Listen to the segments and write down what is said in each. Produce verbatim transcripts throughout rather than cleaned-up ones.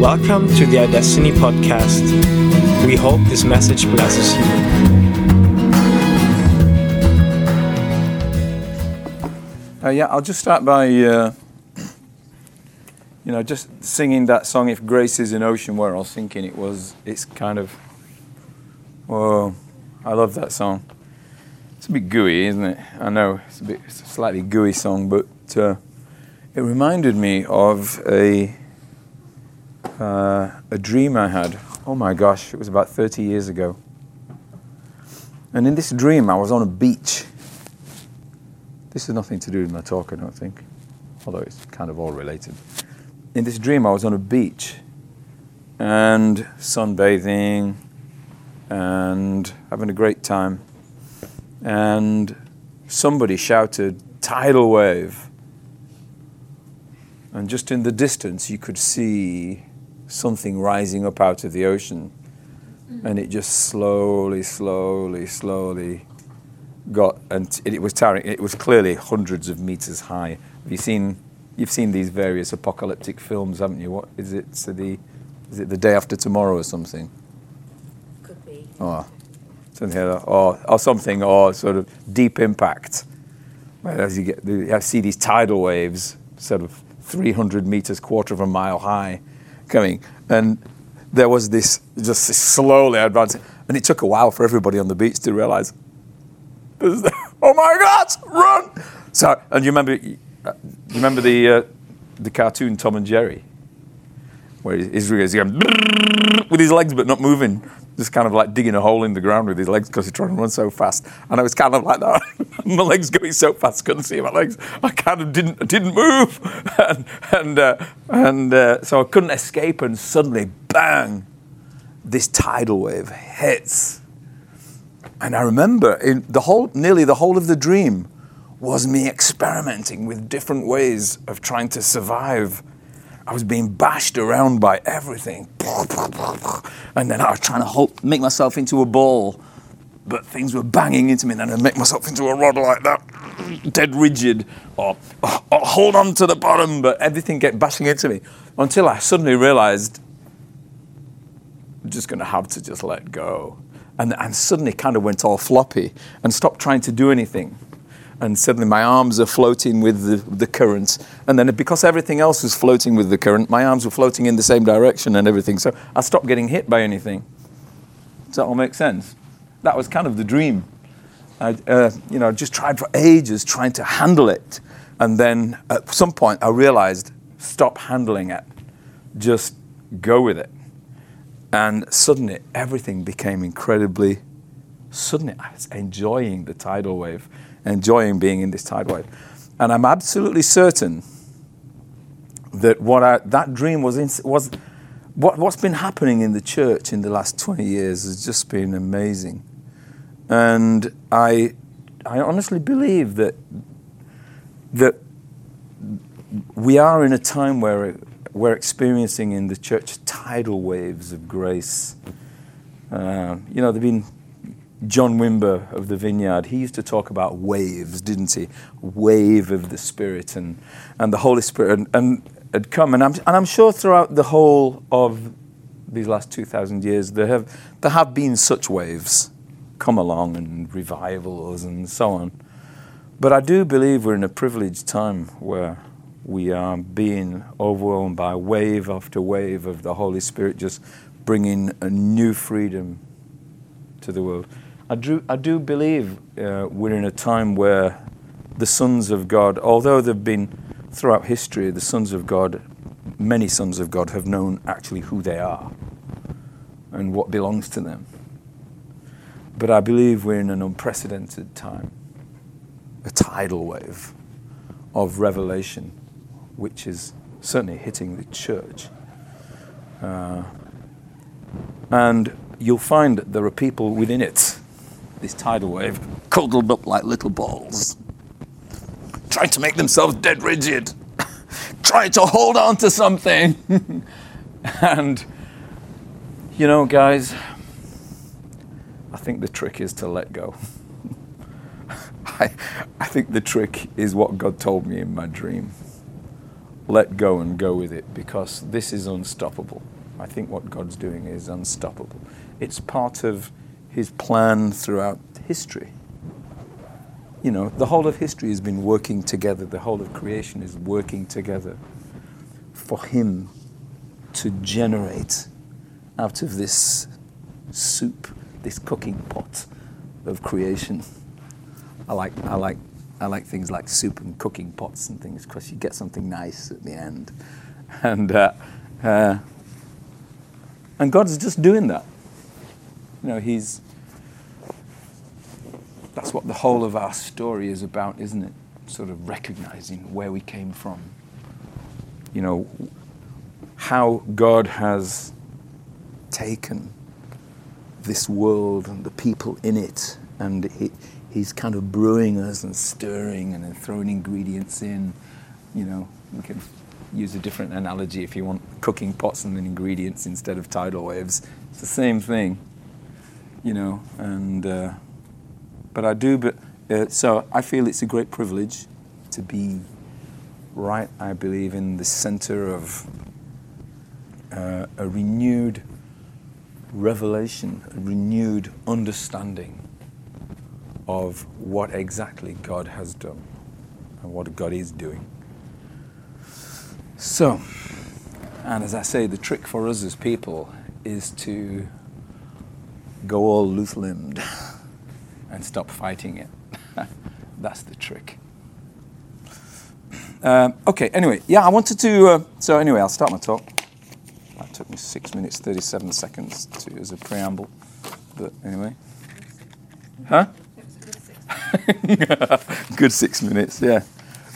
Welcome to the iDestiny podcast. We hope this message blesses you. Uh, yeah, I'll just start by, uh, you know, just singing that song, If Grace is an Ocean, where I was thinking it was, it's kind of, whoa, I love that song. It's a bit gooey, isn't it? I know, it's a bit it's a slightly gooey song, but uh, it reminded me of a uh, a dream I had. Oh my gosh, it was about thirty years ago. And in this dream, I was on a beach. This has nothing to do with my talk, I don't think, although it's kind of all related. In this dream, I was on a beach and sunbathing and having a great time. And somebody shouted, tidal wave. And just in the distance, you could see something rising up out of the ocean. And it just slowly, slowly, slowly got, and it was towering. It was clearly hundreds of meters high. Have you seen, you've seen these various apocalyptic films, haven't you? What is it, so the, is it The Day After Tomorrow or something? Could be. Oh. Or, or something, or sort of Deep Impact. Right, as you get, I see these tidal waves, sort of three hundred meters, quarter of a mile high, coming, and there was this just slowly advancing, and it took a while for everybody on the beach to realise, oh my God, run! So, and you remember, you remember the uh, the cartoon Tom and Jerry, where Israel is going with his legs but not moving. Just kind of like digging a hole in the ground with his legs because he's trying to run so fast. And I was kind of like that. My legs going so fast, couldn't see my legs. I kind of didn't didn't move. And and, uh, and uh, so I couldn't escape, and suddenly, bang, this tidal wave hits. And I remember in the whole, nearly the whole of the dream was me experimenting with different ways of trying to survive. I was being bashed around by everything. And then I was trying to hold, make myself into a ball. But things were banging into me. And then I'd make myself into a rod like that, dead rigid. Or, or, or hold on to the bottom, but everything kept bashing into me. Until I suddenly realised, I'm just going to have to just let go. And, and suddenly kind of went all floppy and stopped trying to do anything. And suddenly my arms are floating with the, the current. And then because everything else was floating with the current, my arms were floating in the same direction and everything. So I stopped getting hit by anything. Does that all make sense? That was kind of the dream. I uh, you know, just tried for ages trying to handle it. And then at some point I realized, stop handling it. Just go with it. And suddenly everything became incredibly, suddenly I was enjoying the tidal wave. Enjoying being in this tidal wave. And I'm absolutely certain that what I, that dream was, in, was what, what's been happening in the church in the last twenty years has just been amazing. And I, I honestly believe that, that we are in a time where we're experiencing in the church tidal waves of grace. Uh, you know, they've been John Wimber of the Vineyard, he used to talk about waves, didn't he? Wave of the Spirit and, and the Holy Spirit, and, and had come. And I'm and I'm sure throughout the whole of these last two thousand years, there have there have been such waves come along and revivals and so on. But I do believe we're in a privileged time where we are being overwhelmed by wave after wave of the Holy Spirit, just bringing a new freedom to the world. I do, I do believe uh, we're in a time where the sons of God, although there have been throughout history, the sons of God, many sons of God have known actually who they are and what belongs to them. But I believe we're in an unprecedented time, a tidal wave of revelation, which is certainly hitting the church. Uh, and you'll find that there are people within it, this tidal wave, cuddled up like little balls, trying to make themselves dead rigid, trying to hold on to something. And, you know, guys, I think the trick is to let go. I, I think the trick is what God told me in my dream. let go and go with it, because this is unstoppable. I think what God's doing is unstoppable. It's part of his plan throughout history. You know, the whole of history has been working together. The whole of creation is working together for him to generate out of this soup, this cooking pot of creation. I like I like I like things like soup and cooking pots and things, because you get something nice at the end. And uh, uh, and God's just doing that. You know, he's that's what the whole of our story is about, isn't it? Sort of recognizing where we came from. You know, how God has taken this world and the people in it, and he, he's kind of brewing us and stirring and then throwing ingredients in. You know, we can use a different analogy if you want, cooking pots and then ingredients instead of tidal waves. It's the same thing, you know. And uh, but I do, but uh, so I feel it's a great privilege to be right, I believe, in the center of uh, a renewed revelation, a renewed understanding of what exactly God has done and what God is doing. So, and as I say, the trick for us as people is to go all loose-limbed and stop fighting it. That's the trick. Um, okay, anyway, yeah, I wanted to, uh, so anyway, I'll start my talk. That took me six minutes, thirty-seven seconds to, as a preamble, but anyway. Huh? Good six minutes, yeah.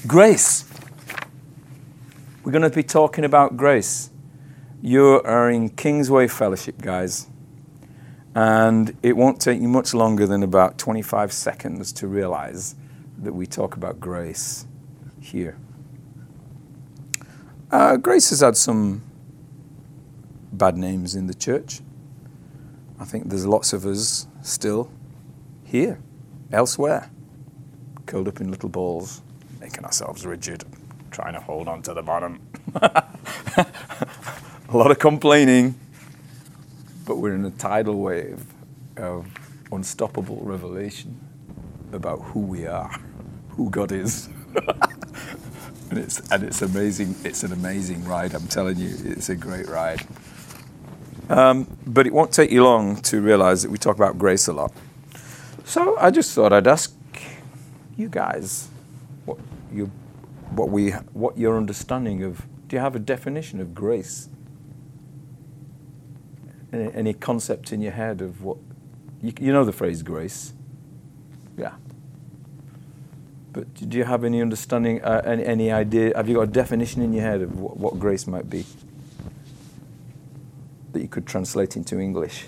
Grace. We're going to be talking about grace. You are in Kingsway Fellowship, guys, and it won't take you much longer than about twenty-five seconds to realize that we talk about grace here. Uh, grace has had some bad names in the church. I think there's lots of us still here, elsewhere, curled up in little balls, making ourselves rigid, trying to hold on to the bottom. A lot of complaining, but we're in a tidal wave of unstoppable revelation about who we are, who God is. and it's and it's amazing. It's an amazing ride, I'm telling you. It's a great ride. Um, but it won't take you long to realize that we talk about grace a lot. So I just thought I'd ask you guys what you, what we, what your understanding of. Do you have a definition of grace? Any, any concept in your head of what? You, you know the phrase grace, yeah. But do you have any understanding, uh, any, any idea? Have you got a definition in your head of what, what grace might be that you could translate into English?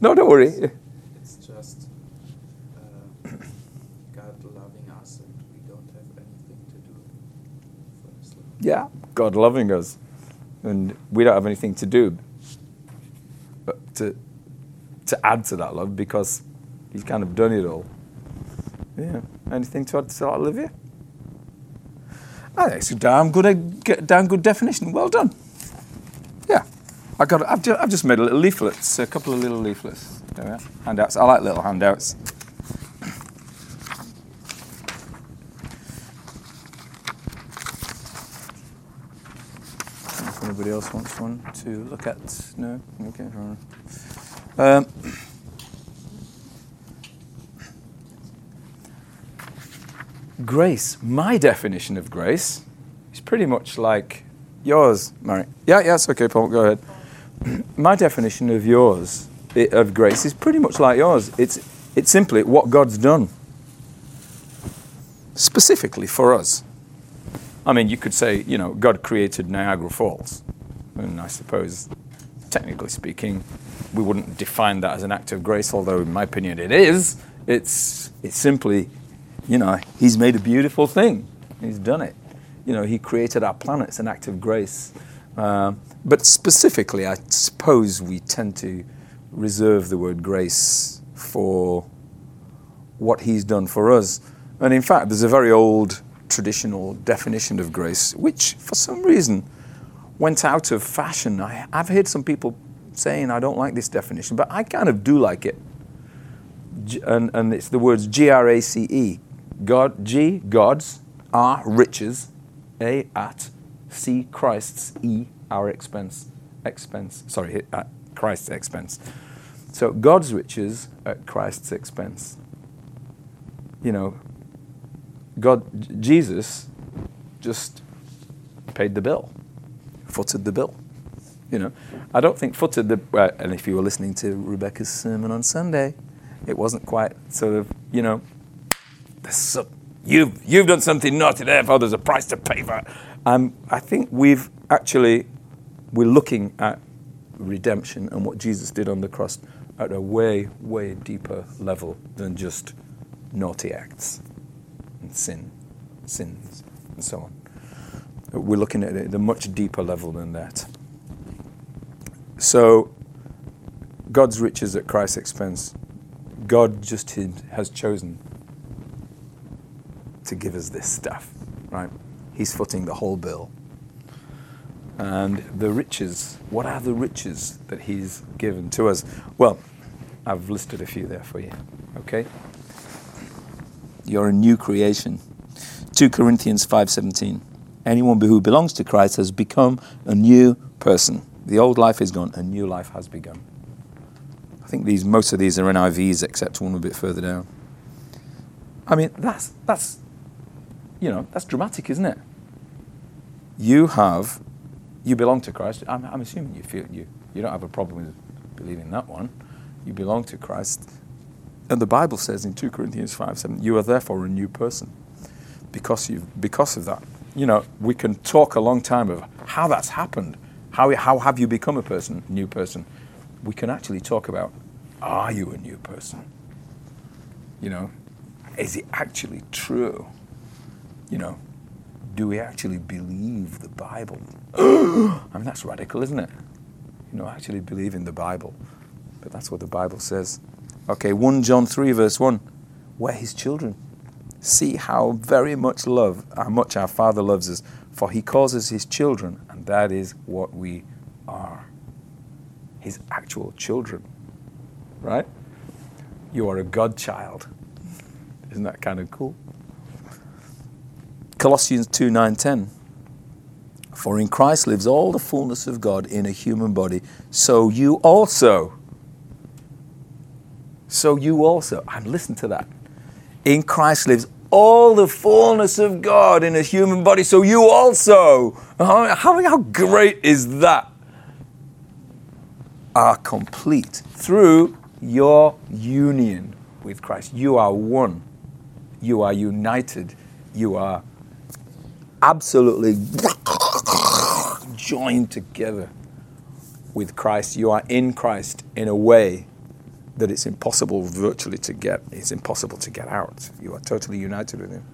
No, don't worry. It's, it's just uh, God loving us and we don't have anything to do with this. Yeah, God loving us and we don't have anything to do but to to add to that love, because he's kind of done it all. Yeah, anything to add to that, Olivia? I think it's a damn good, damn good definition. Well done. Yeah. I got, I've just, I've just made a little leaflets, a couple of little leaflets. There we are. Handouts. I like little handouts. If anybody else wants one to look at, no? Okay. Um, grace. My definition of grace is pretty much like yours, Mary. Yeah, yeah, it's okay, Paul. Go ahead. My definition of yours, of grace, is pretty much like yours. It's it's simply what God's done specifically for us. I mean, you could say, you know, God created Niagara Falls, and I suppose, technically speaking, we wouldn't define that as an act of grace, although in my opinion it is. It's it's simply, you know, he's made a beautiful thing. He's done it. You know, he created our planet. It's an act of grace. Uh, but specifically, I suppose we tend to reserve the word grace for what he's done for us. And in fact, there's a very old traditional definition of grace, which for some reason went out of fashion. I, I've heard some people saying, I don't like this definition, but I kind of do like it. G- and, and it's the words G R A C E. God, G, God's, R, riches, A, at, C, Christ's, E, our expense, expense, sorry, at Christ's expense. So God's riches at Christ's expense. You know, God, Jesus just paid the bill, footed the bill. You know, I don't think footed the, uh, and if you were listening to Rebecca's sermon on Sunday, it wasn't quite sort of, you know, so, you've, you've done something naughty, therefore there's a price to pay for it. Um, I think we've actually, we're looking at redemption and what Jesus did on the cross at a way, way deeper level than just naughty acts and sin, sins and so on. We're looking at it at a much deeper level than that. So, God's riches at Christ's expense, God just has chosen to give us this stuff, right? He's footing the whole bill. And the riches, what are the riches that he's given to us? Well, I've listed a few there for you, okay? You're a new creation. Second Corinthians five seventeen. Anyone who belongs to Christ has become a new person. The old life is gone, a new life has begun. I think these most of these are N I Vs, except one a bit further down. I mean, that's that's you know, that's dramatic, isn't it? You have, you belong to Christ. I'm, I'm assuming you feel you you don't have a problem with believing that one. You belong to Christ, and the Bible says in Second Corinthians five seven, you are therefore a new person, because you because of that. You know, we can talk a long time of how that's happened. How how have you become a person, new person? We can actually talk about, are you a new person? You know, is it actually true? You know, do we actually believe the Bible? I mean, that's radical, isn't it? You know, actually believe in the Bible. But that's what the Bible says. Okay, First John three verse one. We're his children. See how very much love, how much our Father loves us, for he calls us his children, and that is what we are. His actual children, right? You are a godchild. Isn't that kind of cool? Colossians two nine ten. For in Christ lives all the fullness of God in a human body, so you also. So you also. And listen to that. In Christ lives all the fullness of God in a human body, so you also. How, how great is that? Are complete through your union with Christ. You are one. You are united. You are absolutely joined together with Christ. You are in Christ in a way that it's impossible virtually to get. It's impossible to get out. You are totally united with him.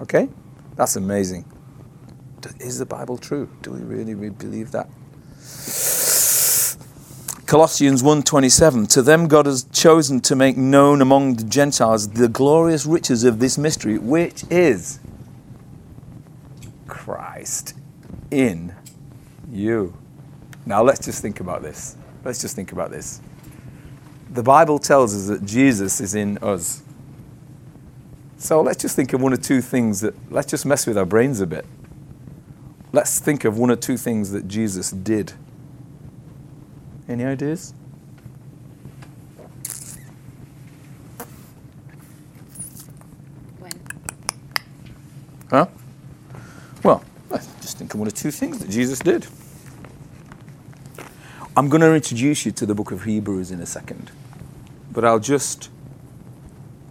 Okay? That's amazing. Is the Bible true? Do we really believe that? Colossians one twenty-seven, to them God has chosen to make known among the Gentiles the glorious riches of this mystery, which is Christ in you. Now let's just think about this. Let's just think about this. The Bible tells us that Jesus is in us. So let's just think of one or two things that, let's just mess with our brains a bit. Let's think of one or two things that Jesus did. Any ideas? When? Huh? Well, let's just think of one or two things that Jesus did. I'm going to introduce you to the book of Hebrews in a second, but I'll just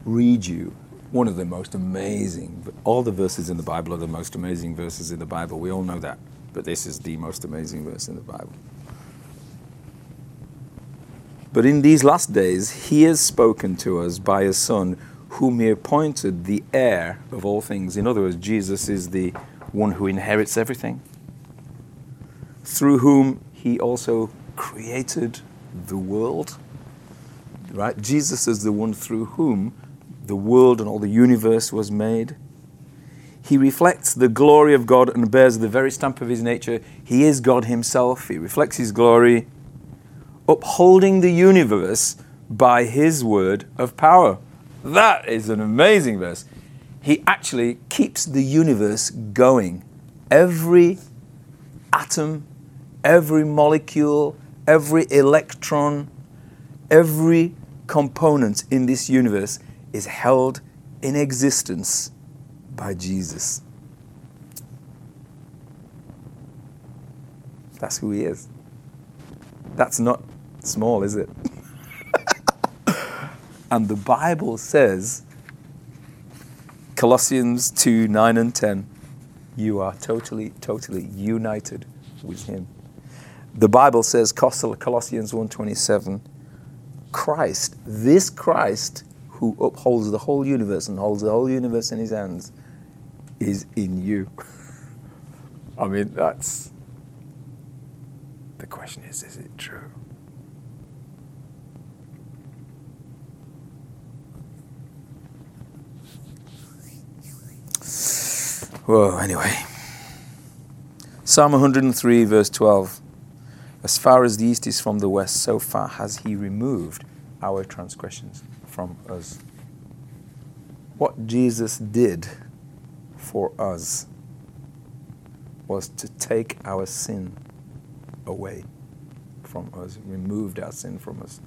read you one of the most amazing, all the verses in the Bible are the most amazing verses in the Bible. We all know that, but this is the most amazing verse in the Bible. But in these last days, he has spoken to us by his Son, whom he appointed the heir of all things. In other words, Jesus is the one who inherits everything, through whom he also created the world. Right? Jesus is the one through whom the world and all the universe was made. He reflects the glory of God and bears the very stamp of his nature. He is God himself. He reflects his glory, upholding the universe by his word of power. That is an amazing verse. He actually keeps the universe going. Every atom, every molecule, every electron, every component in this universe is held in existence by Jesus. That's who he is. That's not small, is it? And the Bible says, Colossians two, nine and ten, you are totally, totally united with him. The Bible says, Colossians one twenty-seven, Christ, this Christ who upholds the whole universe and holds the whole universe in his hands, is in you. I mean, that's... The question is, is it true? Whoa, anyway. Psalm one hundred three, verse twelve. As far as the east is from the west, so far has he removed our transgressions from us. What Jesus did for us was to take our sin away from us, removed our sin from us.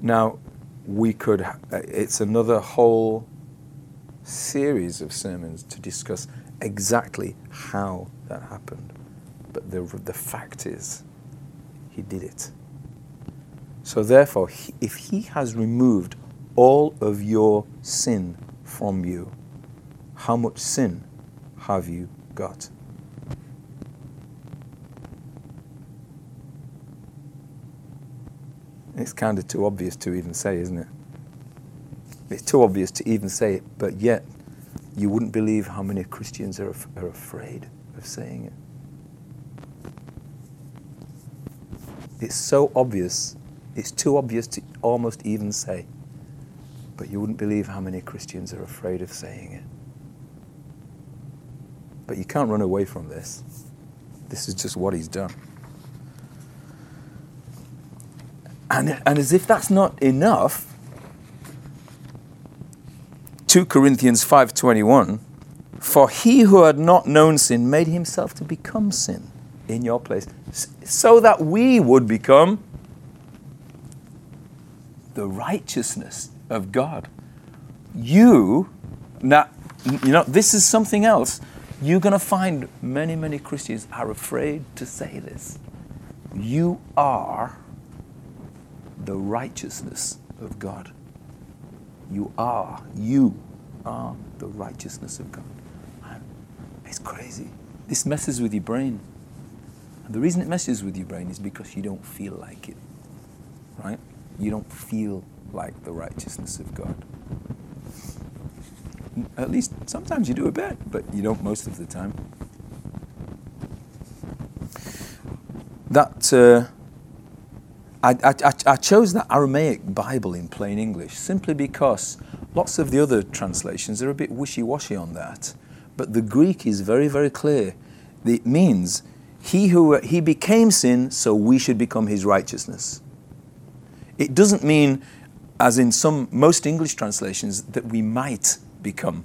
Now, we could, it's another whole series of sermons to discuss exactly how that happened. But the, the fact is, he did it. So therefore, he, if he has removed all of your sin from you, how much sin have you got? It's kind of too obvious to even say, isn't it? It's too obvious to even say it, but yet you wouldn't believe how many Christians are, af- are afraid of saying it. It's so obvious, it's too obvious to almost even say, but you wouldn't believe how many Christians are afraid of saying it. But you can't run away from this. This is just what he's done. And, and as if that's not enough, two Corinthians five twenty-one, for he who had not known sin made himself to become sin in your place, so that we would become the righteousness of God. You, now, you know, this is something else. You're going to find many, many Christians are afraid to say this. You are the righteousness of God. You are, you are the righteousness of God. Man, it's crazy. This messes with your brain. And the reason it messes with your brain is because you don't feel like it, right? You don't feel like the righteousness of God. At least sometimes you do a bit, but you don't most of the time. That... Uh, I, I, I chose that Aramaic Bible in plain English simply because lots of the other translations are a bit wishy-washy on that. But the Greek is very, very clear. It means, he who he became sin, so we should become his righteousness. It doesn't mean, as in some most English translations, that we might become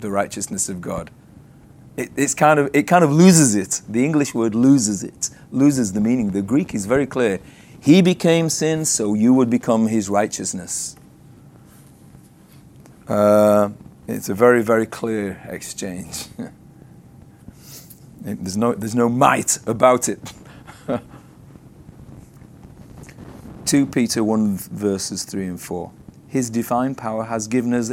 the righteousness of God. It, it's kind of, it kind of loses it. The English word loses it, loses the meaning. The Greek is very clear. He became sin, so you would become his righteousness. Uh, it's a very, very clear exchange. it, there's no, there's no might about it. two Peter one, verses three and four. His divine power has given us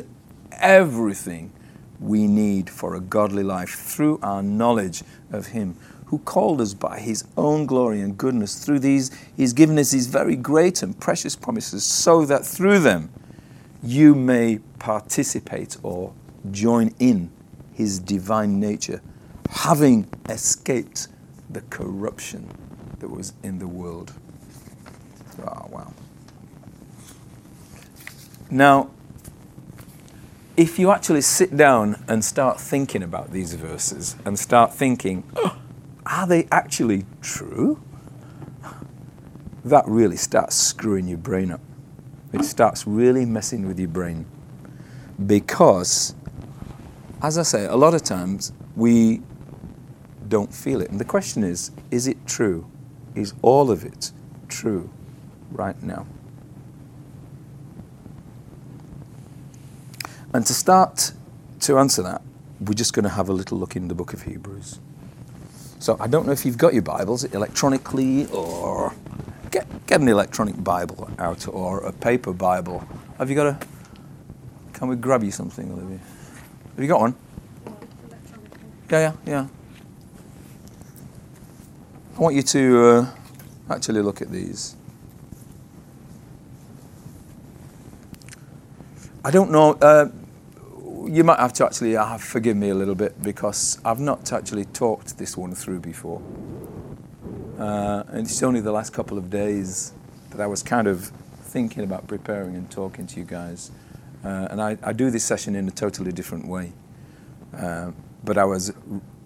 everything we need for a godly life through our knowledge of him who called us by his own glory and goodness. Through these, he's given us these very great and precious promises, so that through them you may participate or join in his divine nature, having escaped the corruption that was in the world. Oh, wow. Now, if you actually sit down and start thinking about these verses and start thinking, oh, are they actually true? That really starts screwing your brain up. It starts really messing with your brain. Because, as I say, a lot of times we don't feel it. And the question is, is it true? Is all of it true right now? And to start to answer that, we're just going to have a little look in the book of Hebrews. So I don't know if you've got your Bibles electronically, or get get an electronic Bible out, or a paper Bible. Have you got a... Can we grab you something, Olivia? Have you got one? Yeah, yeah, yeah. I want you to uh, actually look at these. I don't know, uh, you might have to actually uh, forgive me a little bit, because I've not actually talked this one through before. Uh, and it's only the last couple of days that I was kind of thinking about preparing and talking to you guys. Uh, and I, I do this session in a totally different way. Uh, but I was,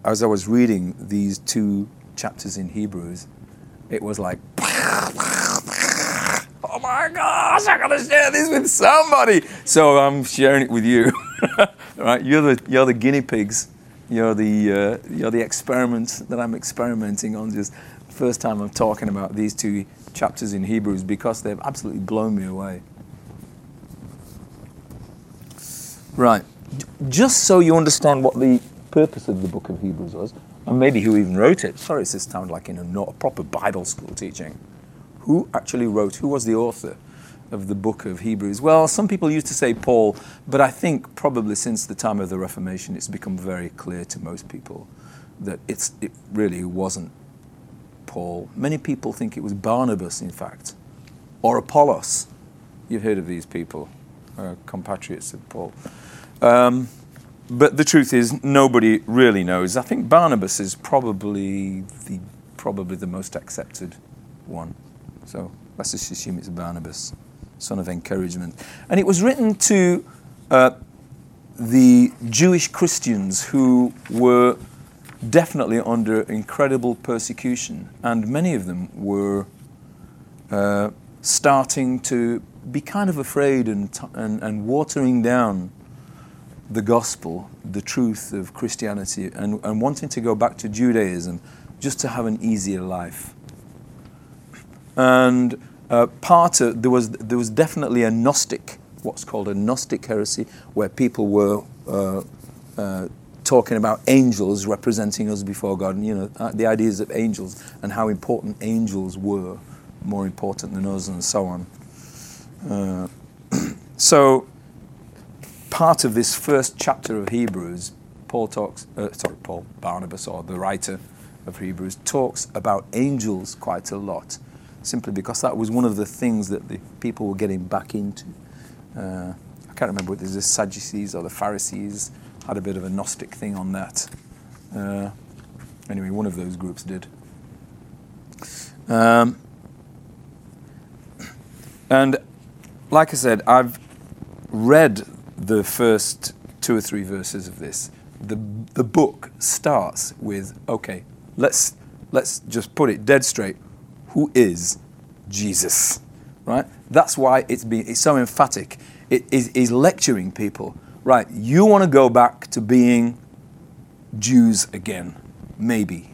as I was reading these two chapters in Hebrews, it was like, oh my gosh, I gotta share this with somebody. So I'm sharing it with you. Right? You're the you're the guinea pigs. You're the uh, you're the experiments that I'm experimenting on. Just first time I'm talking about these two chapters in Hebrews, because they've absolutely blown me away. Right. Just so you understand what the purpose of the book of Hebrews was, and maybe who even wrote it. Sorry, this sounds like in a, not a proper Bible school teaching. Who actually wrote, who was the author of the book of Hebrews? Well, some people used to say Paul, but I think probably since the time of the Reformation, it's become very clear to most people that it's, it really wasn't Paul. Many people think it was Barnabas, in fact, or Apollos. You've heard of these people, uh, compatriots of Paul. Um, But the truth is, nobody really knows. I think Barnabas is probably the probably the most accepted one. So let's just assume it's Barnabas, son of encouragement. And it was written to uh, the Jewish Christians who were definitely under incredible persecution. And many of them were uh, starting to be kind of afraid and t- and, and watering down the gospel, the truth of Christianity, and, and wanting to go back to Judaism just to have an easier life. And uh, part of, there was there was definitely a Gnostic, what's called a Gnostic heresy, where people were uh, uh, talking about angels representing us before God, and you know, the ideas of angels and how important angels were, more important than us, and so on. Uh, so. Part of this first chapter of Hebrews, Paul talks, uh, sorry, Paul, Barnabas, or the writer of Hebrews, talks about angels quite a lot, simply because that was one of the things that the people were getting back into. Uh, I can't remember whether the Sadducees or the Pharisees had a bit of a Gnostic thing on that. Uh, anyway, one of those groups did. Um, and like I said, I've read the first two or three verses of this. The the book starts with, okay, let's let's just put it dead straight. Who is Jesus? Right? That's why it's been it's so emphatic. It is is lecturing people. Right, you want to go back to being Jews again, maybe.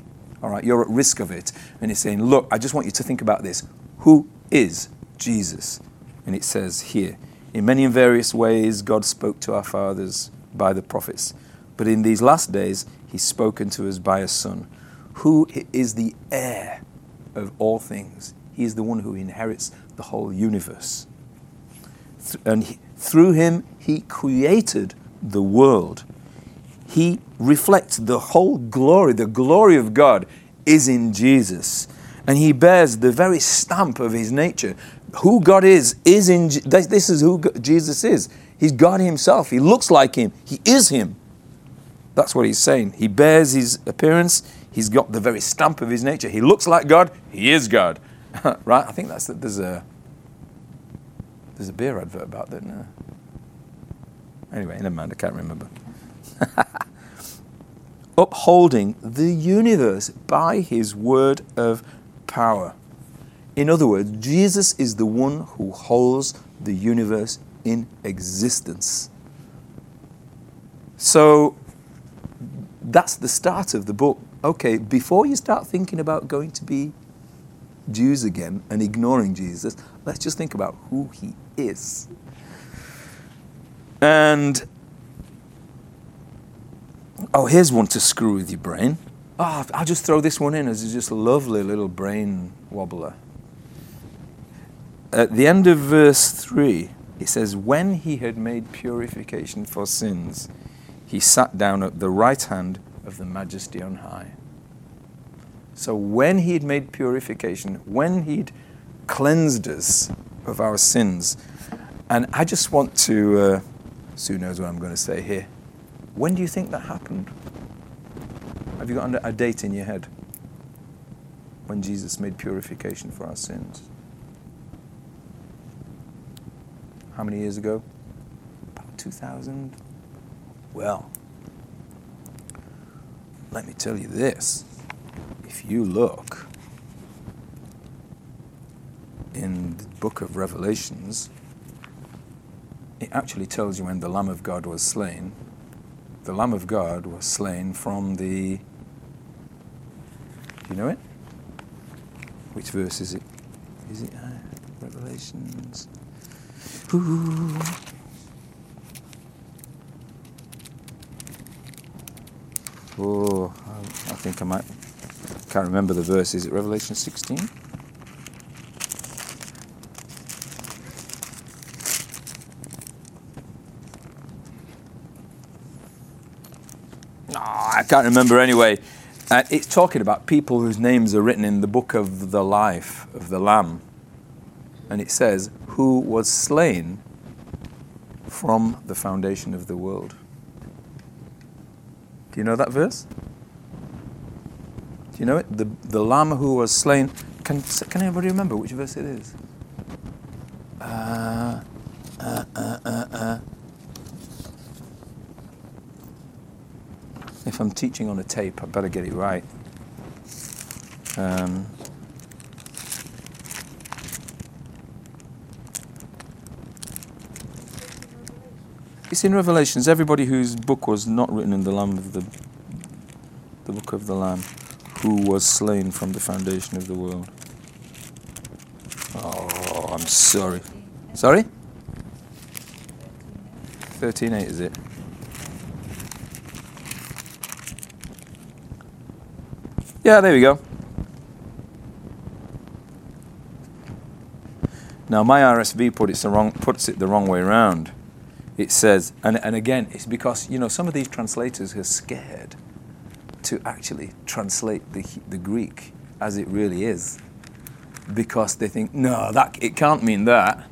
All right, you're at risk of it. And it's saying, look, I just want you to think about this. Who is Jesus? And it says here, in many and various ways, God spoke to our fathers by the prophets. But in these last days, he's spoken to us by his Son, who is the heir of all things. He is the one who inherits the whole universe. And through him, he created the world. He reflects the whole glory. The glory of God is in Jesus. And he bears the very stamp of his nature. Who God is, is in, this is who Jesus is. He's God himself. He looks like him. He is him. That's what he's saying. He bears his appearance. He's got the very stamp of his nature. He looks like God. He is God. Right? I think that's, there's a, there's a beer advert about that now. Anyway, never mind, I can't remember. Upholding the universe by his word of power. In other words, Jesus is the one who holds the universe in existence. So that's the start of the book. Okay, before you start thinking about going to be Jews again and ignoring Jesus, let's just think about who he is. And, oh, here's one to screw with your brain. Oh, I'll just throw this one in as a just lovely little brain wobbler. At the end of verse three, it says, when he had made purification for sins, he sat down at the right hand of the Majesty on high. So when he'd made purification, when he'd cleansed us of our sins, and I just want to, uh, Sue knows what I'm going to say here. When do you think that happened? Have you got a date in your head? When Jesus made purification for our sins. How many years ago? About two thousand. Well, let me tell you this. If you look in the book of Revelations, it actually tells you when the Lamb of God was slain. The Lamb of God was slain from the... Do you know it? Which verse is it? Is it uh, Revelations? Ooh. Oh, I think I might... can't remember the verse. Is it Revelation sixteen? No, I can't remember anyway. Uh, it's talking about people whose names are written in the book of the life of the Lamb. And it says, who was slain from the foundation of the world. Do you know that verse? Do you know it? The, the Lamb who was slain. Can, can anybody remember which verse it is? Uh, uh, uh, uh, uh. If I'm teaching on a tape, I better get it right. Um, it's in Revelations. Everybody whose book was not written in the Lamb of the, the book of the Lamb, who was slain from the foundation of the world. Oh, I'm sorry. Sorry? thirteen eight is it? Yeah, there we go. Now my R S V put it the wrong, puts it the wrong way around. It says, and, and again, it's because, you know, some of these translators are scared to actually translate the the Greek as it really is, because they think, no, that it can't mean that.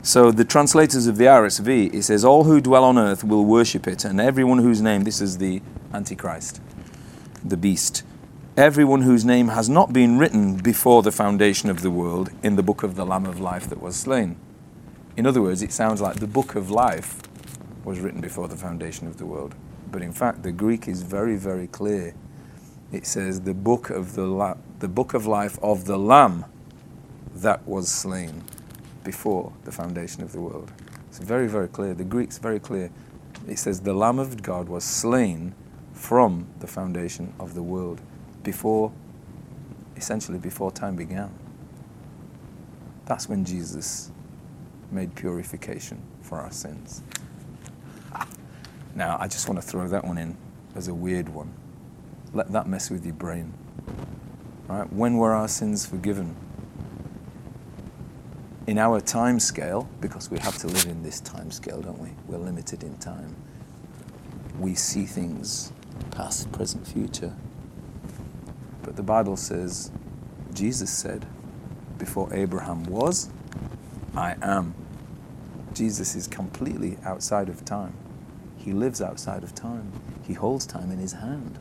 So the translators of the R S V, it says, all who dwell on earth will worship it, and everyone whose name, this is the Antichrist, the beast, everyone whose name has not been written before the foundation of the world in the book of the Lamb of Life that was slain. In other words, it sounds like the book of life was written before the foundation of the world. But in fact, the Greek is very, very clear. It says the book of the la- the book of life of the Lamb that was slain before the foundation of the world. It's very, very clear. The Greek's very clear. It says the Lamb of God was slain from the foundation of the world before, essentially before time began. That's when Jesus made purification for our sins. Now, I just want to throw that one in as a weird one. Let that mess with your brain. All right? When were our sins forgiven? In our time scale, because we have to live in this time scale, don't we? We're limited in time. We see things past, present, future. But the Bible says, Jesus said, before Abraham was, I am. Jesus is completely outside of time. He lives outside of time. He holds time in his hand.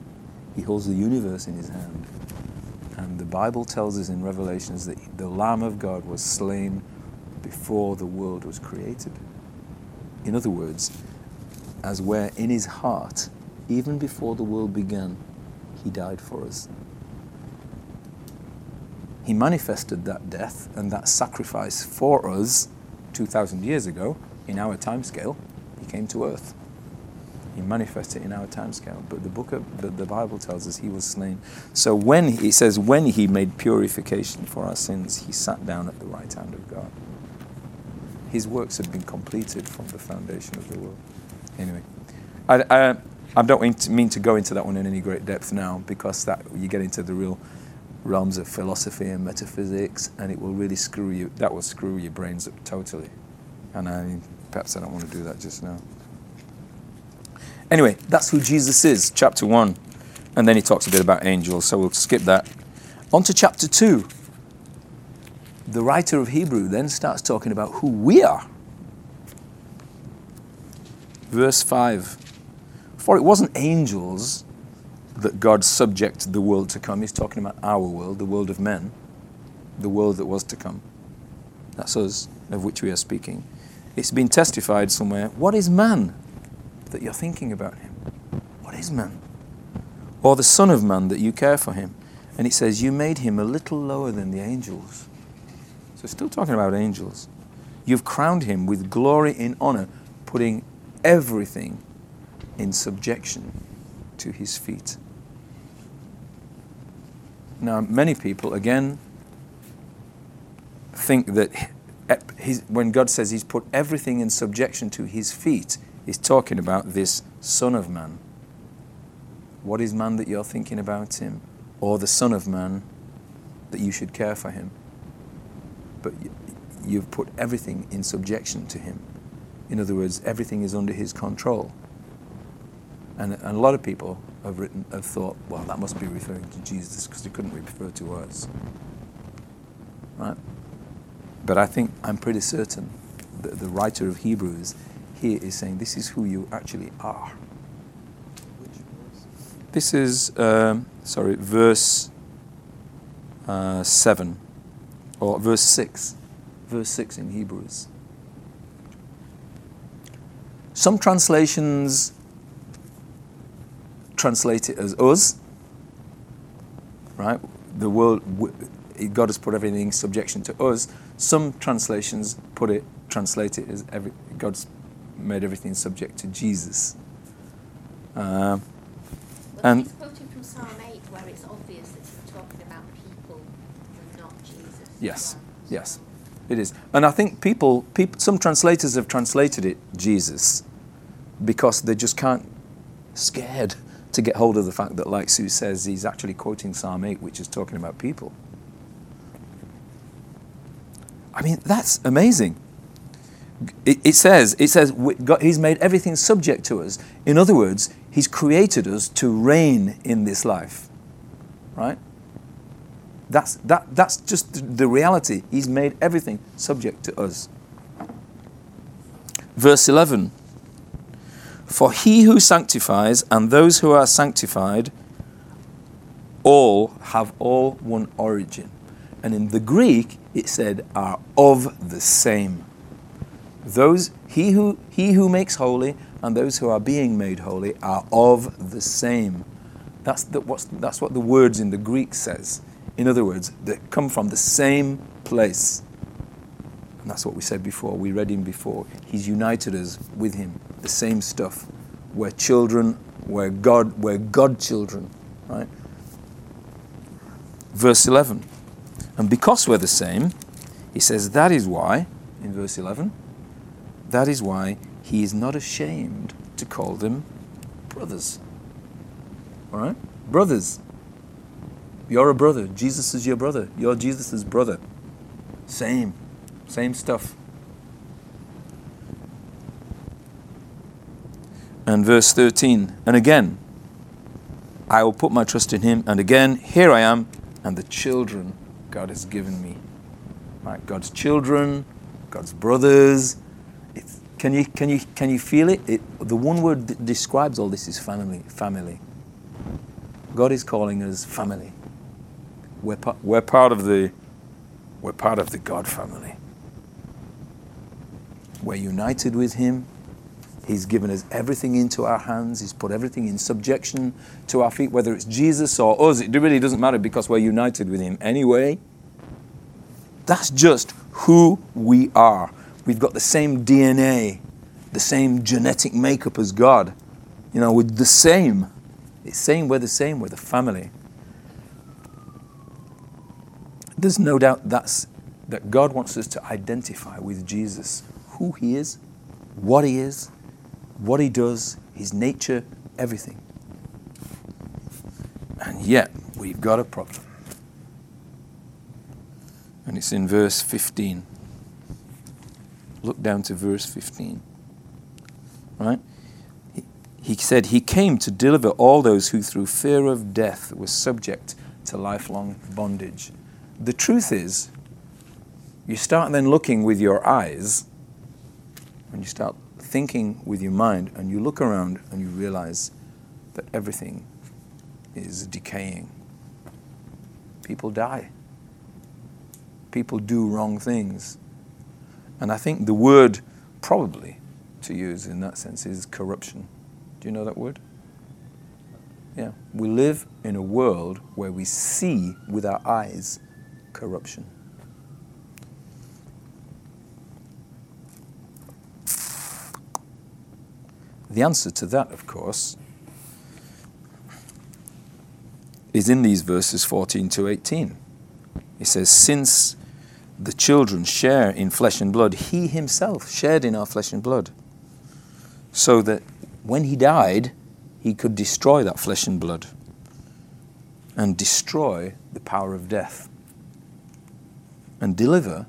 He holds the universe in his hand. And the Bible tells us in Revelations that the Lamb of God was slain before the world was created. In other words, as where in his heart, even before the world began, he died for us. He manifested that death and that sacrifice for us two thousand years ago in our timescale. He came to earth. He manifested in our timescale. But the book of the, the Bible tells us he was slain. So when he, it says when he made purification for our sins, he sat down at the right hand of God. His works have been completed from the foundation of the world. Anyway, I, I, I don't mean to go into that one in any great depth now, because that you get into the real realms of philosophy and metaphysics, and it will really screw you. That will screw your brains up totally. And I perhaps I don't want to do that just now. Anyway, that's who Jesus is, chapter one. And then he talks a bit about angels, so we'll skip that. On to chapter two. The writer of Hebrew then starts talking about who we are. Verse five. For it wasn't angels that God subjected the world to come. He's talking about our world, the world of men, the world that was to come. That's us, of which we are speaking. It's been testified somewhere. What is man that you're thinking about him? What is man? Or the son of man that you care for him? And it says, you made him a little lower than the angels. So still talking about angels. You've crowned him with glory and honor, putting everything in subjection to his feet. Now, many people, again, think that his, when God says he's put everything in subjection to his feet, he's talking about this Son of Man. What is man that you're thinking about him? Or the Son of Man that you should care for him? But you've put everything in subjection to him. In other words, everything is under his control. And, and a lot of people have written, have thought, well, that must be referring to Jesus because they couldn't refer to us. Right? But I think I'm pretty certain that the writer of Hebrews here is saying this is who you actually are. This is, um, sorry, verse uh, seven. Or verse six, verse six in Hebrews. Some translations translate it as us, right? The world, God has put everything in subjection to us. Some translations put it, translate it as every, God's made everything subject to Jesus. Uh, well, and he's quoting from Psalm eight, where it's obvious that he's talking about people and not Jesus. Yes, yes, it is. And I think people, people, some translators have translated it Jesus because they just can't, scared to get hold of the fact that, like Sue says, he's actually quoting Psalm eight, which is talking about people. I mean, that's amazing. It, it says, it says God, he's made everything subject to us. In other words, he's created us to reign in this life, right? That's that. That's just the reality. He's made everything subject to us. Verse eleven. For he who sanctifies and those who are sanctified all have all one origin. And in the Greek it said are of the same. Those he who he who makes holy and those who are being made holy are of the same. That's the, what's, that's what the words in the Greek says. In other words, they come from the same place. And that's what we said before. We read him before. He's united us with him. The same stuff. We're children. We're God. We're God children. Right? Verse eleven. And because we're the same, he says that is why, in verse eleven, that is why he is not ashamed to call them brothers. All right? Brothers. You're a brother. Jesus is your brother. You're Jesus' brother. Same. Same stuff. And verse thirteen, and again, I will put my trust in him, and again, here I am, and the children God has given me. Right? God's children, God's brothers. It's, can you can you can you feel it? it? The one word that describes all this is family. Family. God is calling us family. We're part, we're part of the we're part of the God family. We're united with him. He's given us everything into our hands. He's put everything in subjection to our feet, whether it's Jesus or us. It really doesn't matter because we're united with him anyway. That's just who we are. We've got the same D N A, the same genetic makeup as God. You know, we're the same. It's saying we're the same. We're the family. There's no doubt that's, that God wants us to identify with Jesus, who he is, what he is, what he does, his nature, everything. And yet, we've got a problem. And it's in verse fifteen. Look down to verse fifteen. Right? He, he said, he came to deliver all those who through fear of death were subject to lifelong bondage. The truth is, you start then looking with your eyes, and you start thinking with your mind, and you look around and you realize that everything is decaying. People die. People do wrong things. And I think the word probably to use in that sense is corruption. Do you know that word? Yeah. We live in a world where we see with our eyes corruption. The answer to that, of course, is in these verses fourteen to eighteen. It says, since the children share in flesh and blood, he himself shared in our flesh and blood, so that when he died, he could destroy that flesh and blood and destroy the power of death and deliver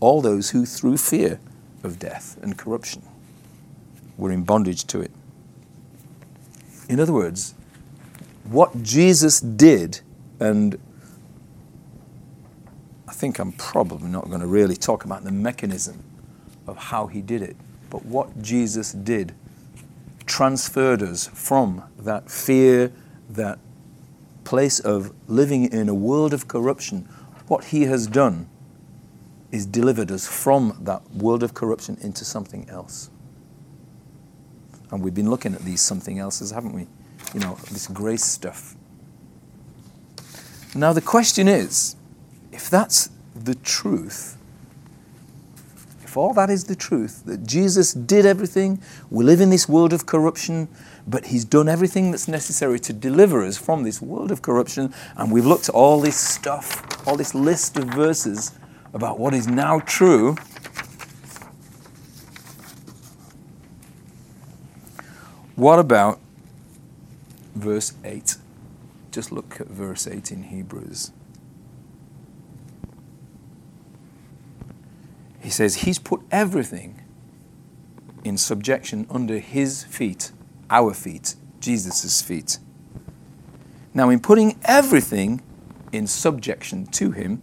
all those who through fear of death and corruption were in bondage to it. In other words, what Jesus did, and I think I'm probably not going to really talk about the mechanism of how he did it, but what Jesus did transferred us from that fear, that place of living in a world of corruption. What he has done is delivered us from that world of corruption into something else. And we've been looking at these something else's, haven't we? You know, this grace stuff. Now the question is, if that's the truth, if all that is the truth, that Jesus did everything, we live in this world of corruption, but he's done everything that's necessary to deliver us from this world of corruption, and we've looked at all this stuff, all this list of verses about what is now true, what about verse eight? Just look at verse eight in Hebrews. He says, he's put everything in subjection under his feet, our feet, Jesus' feet. Now, in putting everything in subjection to him,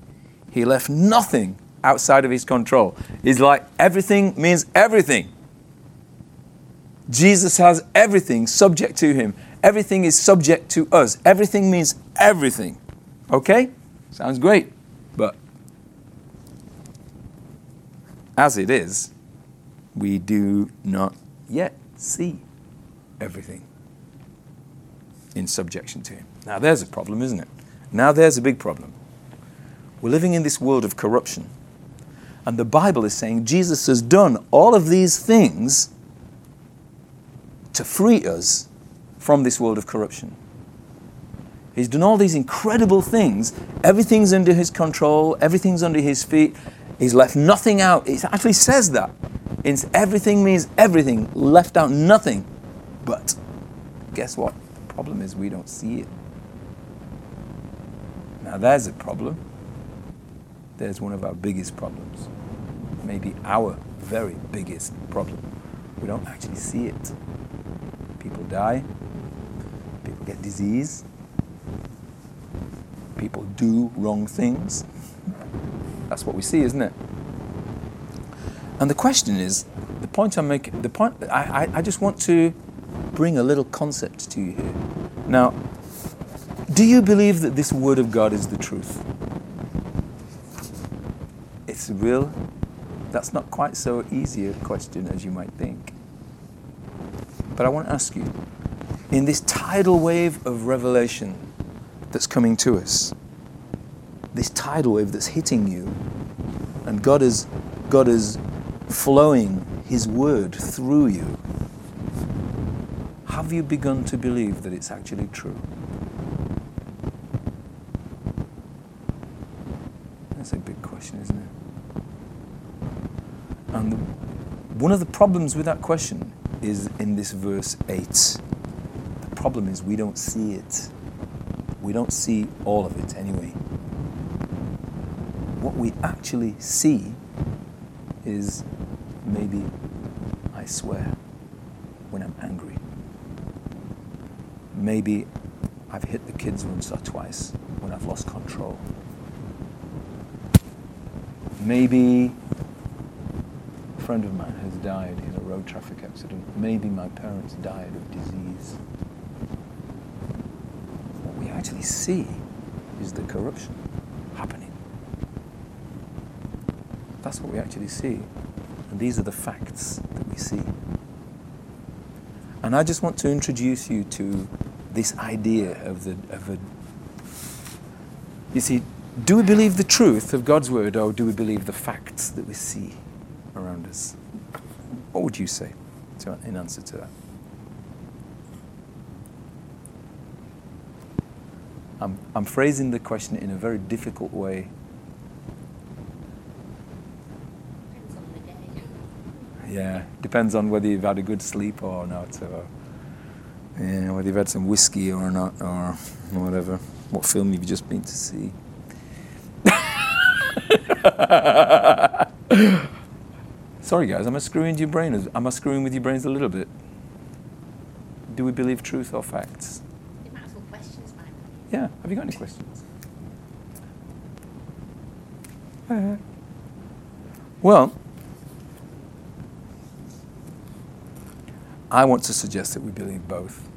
he left nothing outside of his control. He's like, everything means everything. Jesus has everything subject to him. Everything is subject to us. Everything means everything. Okay? Sounds great. But as it is, we do not yet see everything in subjection to him. Now there's a problem, isn't it? Now there's a big problem. We're living in this world of corruption. And the Bible is saying Jesus has done all of these things to free us from this world of corruption. He's done all these incredible things. Everything's under his control. Everything's under his feet. He's left nothing out. It actually says that. It's everything means everything. Left out nothing. But guess what? The problem is we don't see it. Now there's a problem. There's one of our biggest problems. Maybe our very biggest problem. We don't actually see it. People die, people get disease, people do wrong things. That's what we see, isn't it? And the question is, the point I'm making, the point, I, I, I just want to bring a little concept to you here. Now, do you believe that this Word of God is the truth? It's real. That's not quite so easy a question as you might think. But I want to ask you, in this tidal wave of revelation that's coming to us, this tidal wave that's hitting you, and God is, God is flowing His Word through you, have you begun to believe that it's actually true? That's a big question, isn't it? And the, one of the problems with that question is in this verse eight. The problem is we don't see it. We don't see all of it anyway. What we actually see is maybe I swear when I'm angry. Maybe I've hit the kids once or twice when I've lost control. Maybe a friend of mine has died in a road traffic accident. Maybe my parents died of disease. What we actually see is the corruption happening. That's what we actually see. And these are the facts that we see. And I just want to introduce you to this idea of the... of a. You see, do we believe the truth of God's Word, or do we believe the facts that we see around us? What would you say to, in answer to that? I'm, I'm phrasing the question in a very difficult way. Depends on the day. Yeah, depends on whether you've had a good sleep or not, or yeah, whether you've had some whiskey or not, or whatever, what film you've just been to see. Sorry guys, am I screwing your brains? Am I screwing with your brains a little bit? Do we believe truth or facts? You might as well questions, man. Yeah, have you got any questions? Uh, well, I want to suggest that we believe both.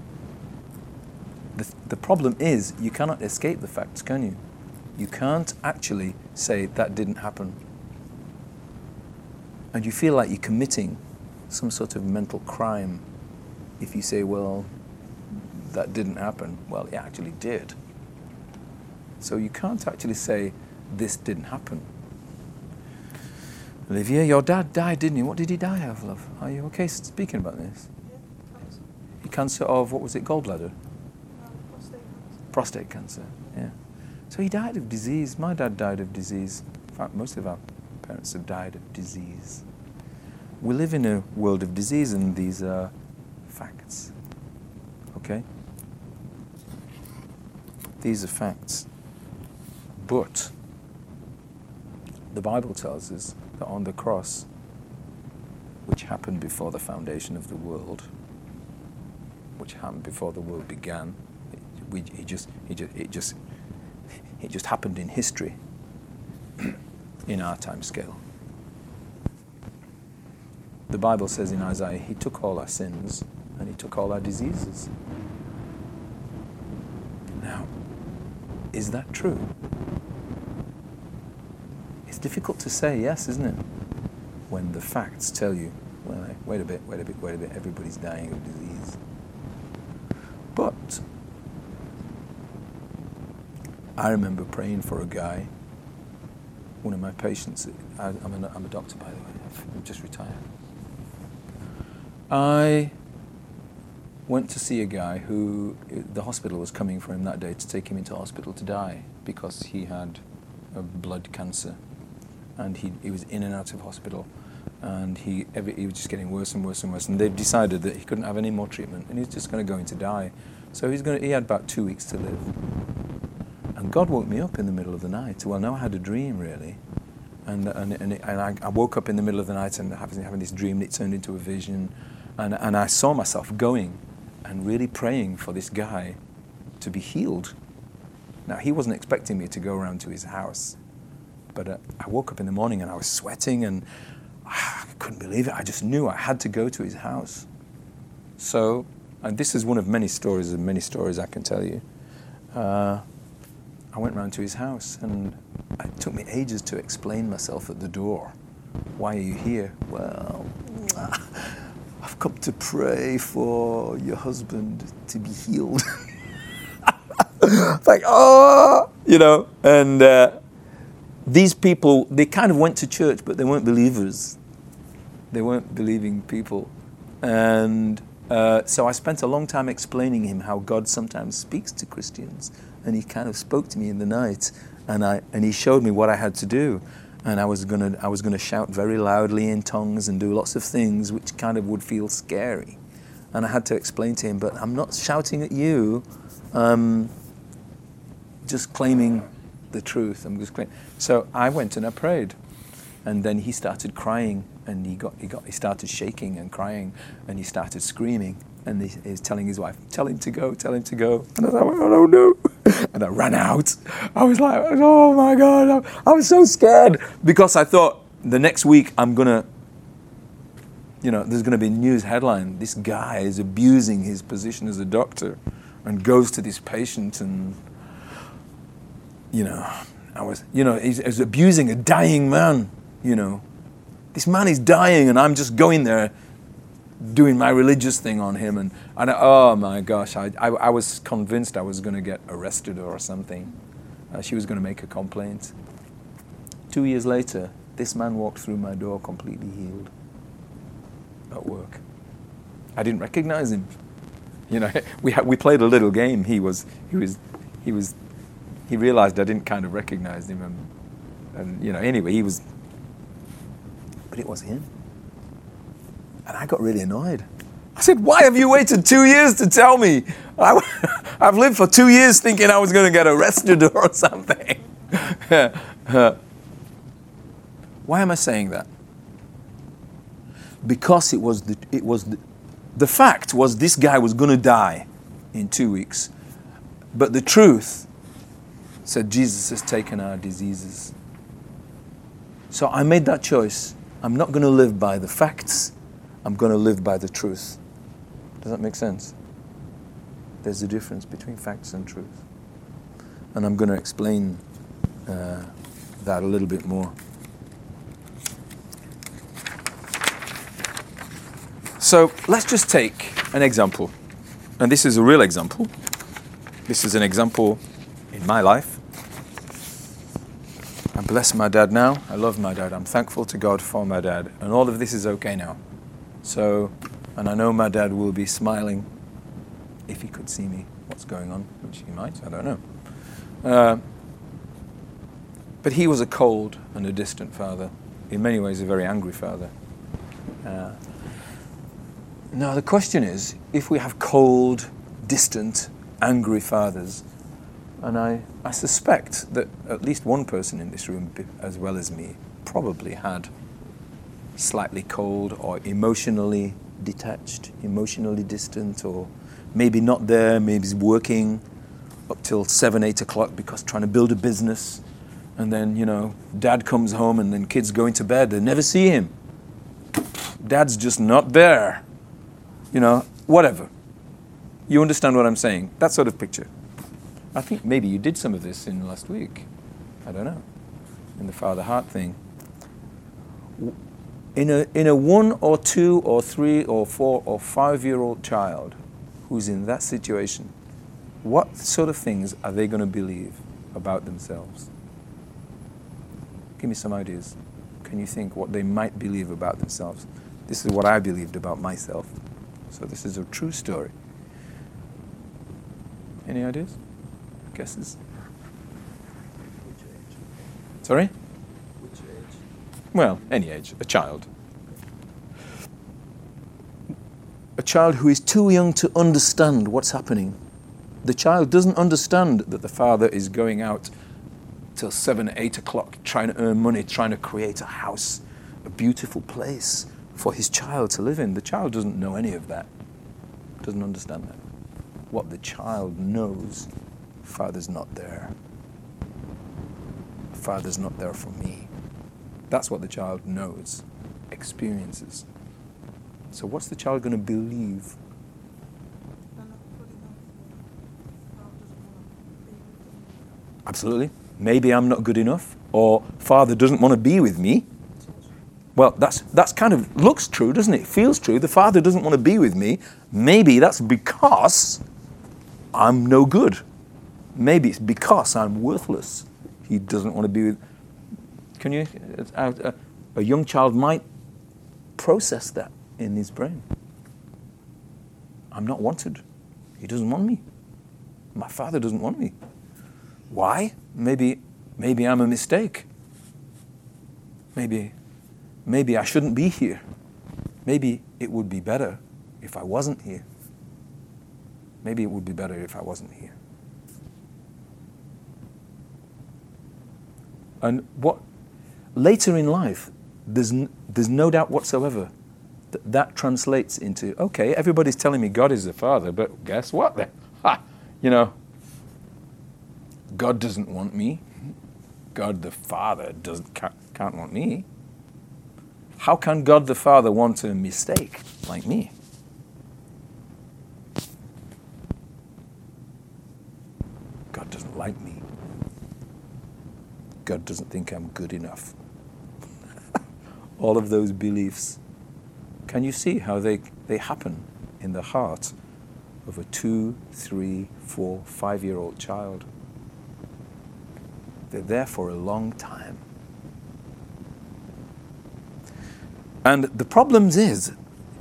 The, the problem is you cannot escape the facts, can you? You can't actually say that didn't happen. And you feel like you're committing some sort of mental crime if you say, well, that didn't happen. Well, it actually did. So you can't actually say, this didn't happen. Olivia, your dad died, didn't he? What did he die of, love? Are you okay speaking about this? Yeah, cancer. Cancer of, what was it, gallbladder? Uh, prostate cancer. Prostate cancer, yeah. So he died of disease. My dad died of disease. In fact, most of our parents have died of disease. We live in a world of disease, and these are facts. Okay? These are facts. But the Bible tells us that on the cross, which happened before the foundation of the world, which happened before the world began, it, we, it just, it just, it just It just happened in history, in our time scale. The Bible says in Isaiah, He took all our sins and He took all our diseases. Now, is that true? It's difficult to say yes, isn't it? When the facts tell you, well, wait a bit, wait a bit, wait a bit, everybody's dying of disease. But I remember praying for a guy, one of my patients, I, I'm, a, I'm a doctor by the way, I've just retired. I went to see a guy who, the hospital was coming for him that day to take him into hospital to die because he had a blood cancer and he, he was in and out of hospital and he, every, he was just getting worse and worse and worse and they've decided that he couldn't have any more treatment and he was just going to go in to die. So he's going to, he had about two weeks to live. And God woke me up in the middle of the night. Well, now I had a dream, really. And and and, it, and I, I woke up in the middle of the night and having, having this dream, and it turned into a vision. And, and I saw myself going and really praying for this guy to be healed. Now, he wasn't expecting me to go around to his house. But uh, I woke up in the morning and I was sweating and ah, I couldn't believe it. I just knew I had to go to his house. So, and this is one of many stories, and many stories I can tell you. Uh, I went round to his house and it took me ages to explain myself at the door. Why are you here? Well, I've wake up to pray for your husband to be healed. It's like, oh, you know. And uh, these people, they kind of went to church, but they weren't believers. They weren't believing people. And uh, so I spent a long time explaining him how God sometimes speaks to Christians. And he kind of spoke to me in the night, and I and he showed me what I had to do. And I was gonna I was gonna shout very loudly in tongues and do lots of things which kind of would feel scary. And I had to explain to him, but I'm not shouting at you. Um, just claiming the truth. I'm just claiming. So I went and I prayed, and then he started crying, and he got he got he started shaking and crying, and he started screaming. And he, he was telling his wife, tell him to go, tell him to go. And I was like, I don't know. And I ran out. I was like, oh my God, I was so scared. Because I thought, the next week I'm going to, you know, there's going to be a news headline. This guy is abusing his position as a doctor and goes to this patient and, you know, I was, you know, he's, he's abusing a dying man, you know. This man is dying and I'm just going there doing my religious thing on him, and, and I, oh my gosh, I, I, I was convinced I was going to get arrested or something. Uh, she was going to make a complaint. Two years later, this man walked through my door completely healed at work. I didn't recognize him. You know, we ha- we played a little game. He was he was he was he realized I didn't kind of recognize him, and, and you know, anyway, he was. But it was him. And I got really annoyed. I said, why have you waited two years to tell me? I, I've lived for two years thinking I was going to get arrested or something. Why am I saying that? Because it was the, it was the, the fact was this guy was going to die in two weeks. But the truth said Jesus has taken our diseases. So I made that choice. I'm not going to live by the facts. I'm going to live by the truth. Does that make sense? There's a difference between facts and truth. And I'm going to explain uh, that a little bit more. So let's just take an example. And this is a real example. This is an example in my life. I bless my dad now. I love my dad. I'm thankful to God for my dad. And all of this is okay now. So, and I know my dad will be smiling if he could see me, what's going on, which he might, I don't know. Uh, but he was a cold and a distant father, in many ways a very angry father. Uh, now the question is, if we have cold, distant, angry fathers, and I, I suspect that at least one person in this room, as well as me, probably had slightly cold or emotionally detached, emotionally distant, or maybe not there, maybe working up till seven, eight o'clock because trying to build a business. And then, you know, dad comes home and then kids go into bed. They never see him. Dad's just not there. You know, whatever. You understand what I'm saying? That sort of picture. I think maybe you did some of this in last week. I don't know. In the Father Heart thing. In a in a one or two or three or four or five-year-old child who's in that situation, what sort of things are they going to believe about themselves? Give me some ideas. Can you think what they might believe about themselves? This is what I believed about myself. So this is a true story. Any ideas? Guesses? Sorry? Well, any age, a child. A child who is too young to understand what's happening. The child doesn't understand that the father is going out till seven, eight o'clock, trying to earn money, trying to create a house, a beautiful place for his child to live in. The child doesn't know any of that, doesn't understand that. What the child knows, father's not there. Father's not there for me. That's what the child knows, experiences. So what's the child going to believe? Absolutely. Maybe I'm not good enough, or father doesn't want to be with me. Well, that's that's kind of looks true, doesn't it? Feels true. The Father doesn't want to be with me. Maybe that's because I'm no good. Maybe it's because I'm worthless. He doesn't want to be with. Can you? A, a, a young child might process that in his brain. I'm not wanted. He doesn't want me. My Father doesn't want me. Why? Maybe, maybe I'm a mistake. Maybe. Maybe I shouldn't be here. Maybe it would be better if I wasn't here. Maybe it would be better if I wasn't here. And what later in life, there's n- there's no doubt whatsoever that that translates into, okay, everybody's telling me God is the Father, but guess what then? Ha! You know, God doesn't want me. God the Father doesn't can't, can't want me. How can God the Father want a mistake like me? God doesn't like me. God doesn't think I'm good enough. All of those beliefs. Can you see how they, they happen in the heart of a two, three, four, five-year-old child? They're there for a long time. And the problem is,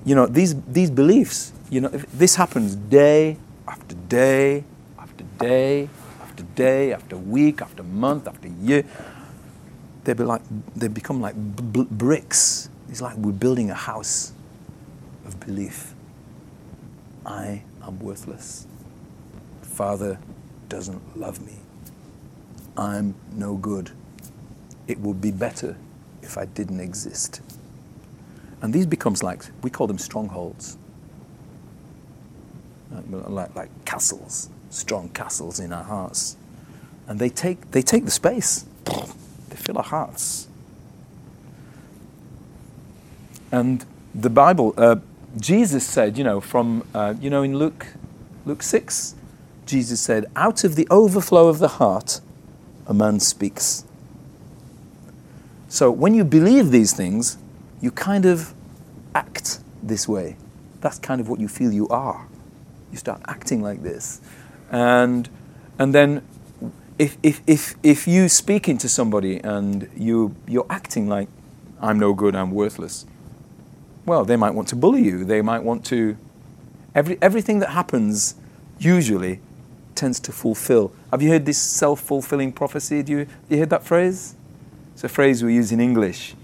you know, these these beliefs, you know, this happens day after day after day after day after week after month after year. They be like they become like b- bricks. It's like we're building a house of belief. I am worthless. The Father doesn't love me. I'm no good. It would be better if I didn't exist. And these becomes like, we call them strongholds, like, like, like castles, strong castles in our hearts. And they take they take the space. They fill our hearts. And the Bible, uh, Jesus said, you know, from, uh, you know, in Luke, Luke six, Jesus said, out of the overflow of the heart, a man speaks. So when you believe these things, you kind of act this way. That's kind of what you feel you are. You start acting like this. And and then if if if if you speaking to somebody and you you're acting like I'm no good, I'm worthless. Well, they might want to bully you. They might want to every everything that happens usually tends to fulfill. Have you heard this self-fulfilling prophecy? Do you you heard that phrase? It's a phrase we use in English.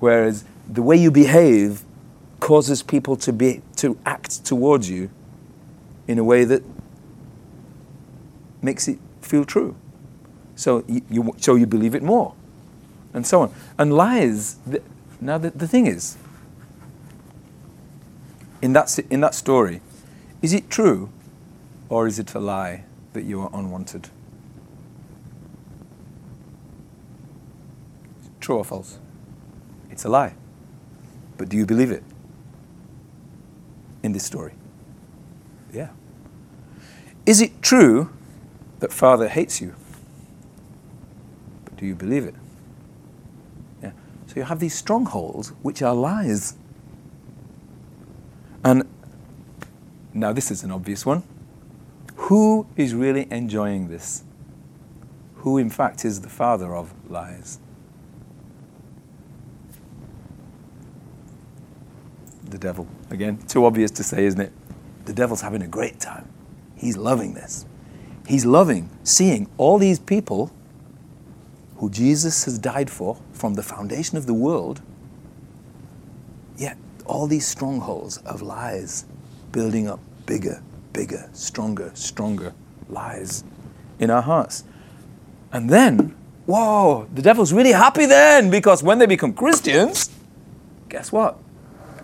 Whereas the way you behave causes people to be to act towards you in a way that makes it feel true. So you, you so you believe it more, and so on. And lies. The, now the, the thing is, in that in that story, is it true, or is it a lie that you are unwanted? True or false? It's a lie. But do you believe it in this story? Yeah. Is it true that Father hates you? But do you believe it? Yeah. So you have these strongholds which are lies. And now this is an obvious one. Who is really enjoying this? Who in fact is the father of lies? The devil. Again, too obvious to say, isn't it? The devil's having a great time. He's loving this. He's loving seeing all these people who Jesus has died for from the foundation of the world, yet all these strongholds of lies building up bigger, bigger, stronger, stronger lies in our hearts. And then, whoa, the devil's really happy then, because when they become Christians, guess what?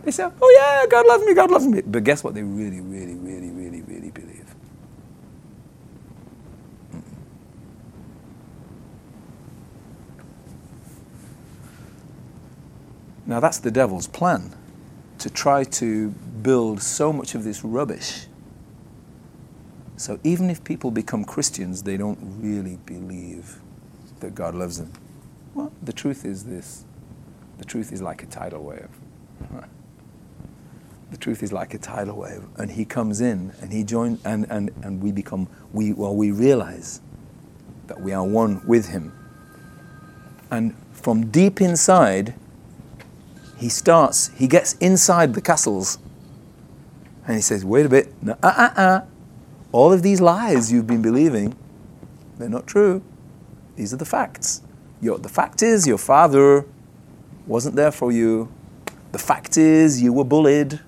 They say, oh yeah, God loves me, God loves me. But guess what they really, really, really, really, really believe? Mm-mm. Now that's the devil's plan, to try to build so much of this rubbish. So even if people become Christians, they don't really believe that God loves them. Well, the truth is this. The truth is like a tidal wave. The truth is like a tidal wave, and he comes in, and he joins, and, and, and we become, we well, we realize that we are one with him. And from deep inside, he starts, he gets inside the castles, and he says, wait a bit, no, uh, uh, uh, all of these lies you've been believing, they're not true. These are the facts. Your, the fact is, your father wasn't there for you. The fact is, you were bullied.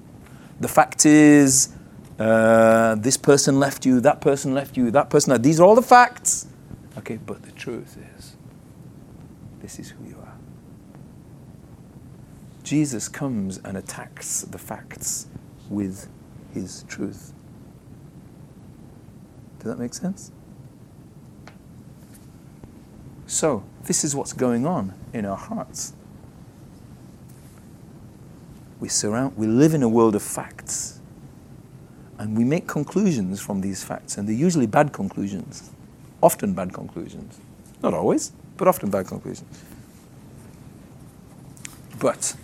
The fact is, uh, this person left you, that person left you, that person left. These are all the facts. Okay, but the truth is, this is who you are. Jesus comes and attacks the facts with his truth. Does that make sense? So, this is what's going on in our hearts. We surround, we live in a world of facts, and we make conclusions from these facts, and they're usually bad conclusions, often bad conclusions. Not always, but often bad conclusions. But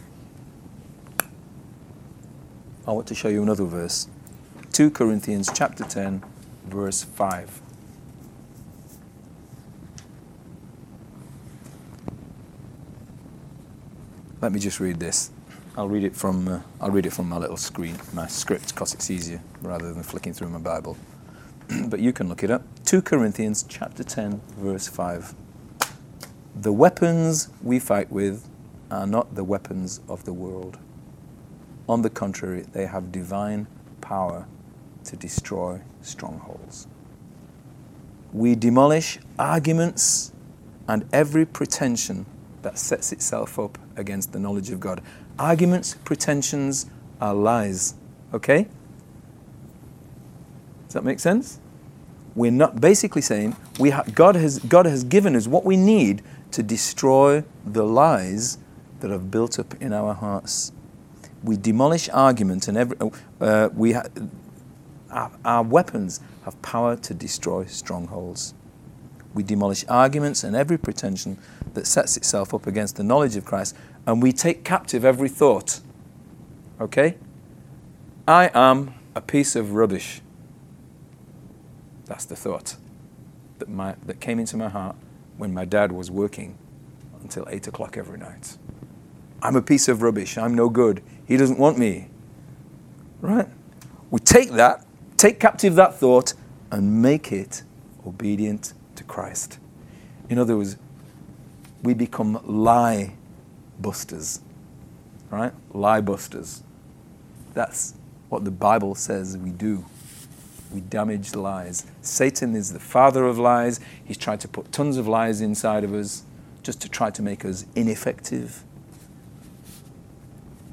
I want to show you another verse. Second Corinthians chapter ten, verse five. Let me just read this. I'll read it from uh, I'll read it from my little screen, my script, because it's easier rather than flicking through my Bible. But you can look it up. Second Corinthians chapter ten, verse five. The weapons we fight with are not the weapons of the world. On the contrary, they have divine power to destroy strongholds. We demolish arguments and every pretension that sets itself up against the knowledge of God. Arguments, pretensions are lies. Okay? Does that make sense? We're not basically saying we ha- God has God has given us what we need to destroy the lies that have built up in our hearts. We demolish argument and every uh, we ha- our, our weapons have power to destroy strongholds. We demolish arguments and every pretension that sets itself up against the knowledge of Christ, and we take captive every thought. Okay? I am a piece of rubbish. That's the thought that my that came into my heart when my dad was working until eight o'clock every night. I'm a piece of rubbish. I'm no good. He doesn't want me. Right? We take that, take captive that thought, and make it obedient to Christ. In other words, we become lie busters, right? Lie busters. That's what the Bible says we do. We damage lies. Satan is the father of lies. He's tried to put tons of lies inside of us just to try to make us ineffective.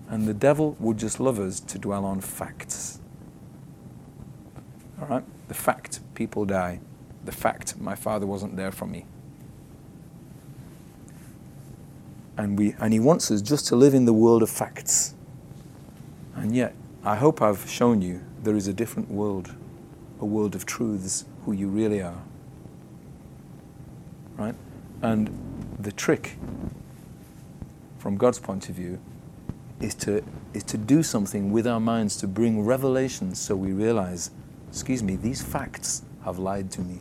And the devil would just love us to dwell on facts. All right? The fact people die. The fact my father wasn't there for me. And we and he wants us just to live in the world of facts. And yet, I hope I've shown you there is a different world, a world of truths, who you really are. Right? And the trick, from God's point of view, is to is to do something with our minds to bring revelation so we realize, excuse me, these facts have lied to me.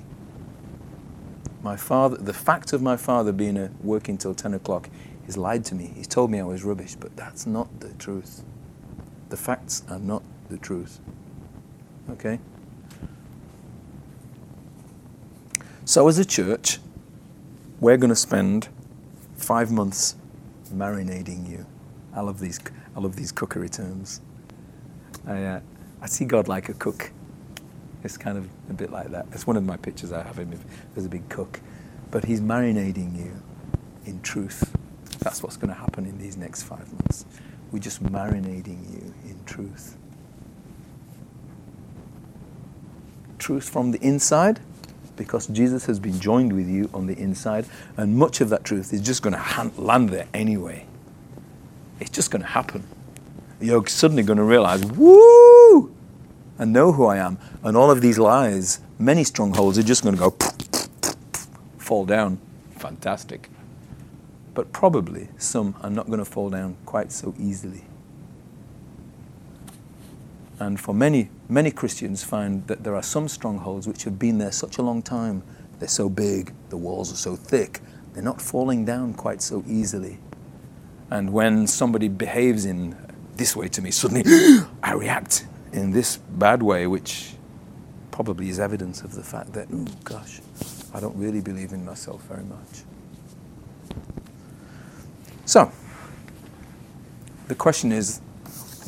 My father, the fact of my father being a, working till ten o'clock, he's lied to me. He's told me I was rubbish, but that's not the truth. The facts are not the truth. Okay? So as a church, we're going to spend five months marinating you. I love these, I love these cookery terms. I, uh, I see God like a cook. It's kind of a bit like that. It's one of my pictures I have him as a big cook. But he's marinating you in truth. That's what's going to happen in these next five months. We're just marinating you in truth. Truth from the inside, because Jesus has been joined with you on the inside, and much of that truth is just going to land there anyway. It's just going to happen. You're suddenly going to realize, woo! I know who I am, and all of these lies, many strongholds, are just going to go, poof, poof, poof, fall down. Fantastic. but probably some are not going to fall down quite so easily. And for many, many Christians find that there are some strongholds which have been there such a long time. They're so big, the walls are so thick, they're not falling down quite so easily. And when somebody behaves in this way to me, suddenly I react in this bad way, which probably is evidence of the fact that, oh gosh, I don't really believe in myself very much. So, the question is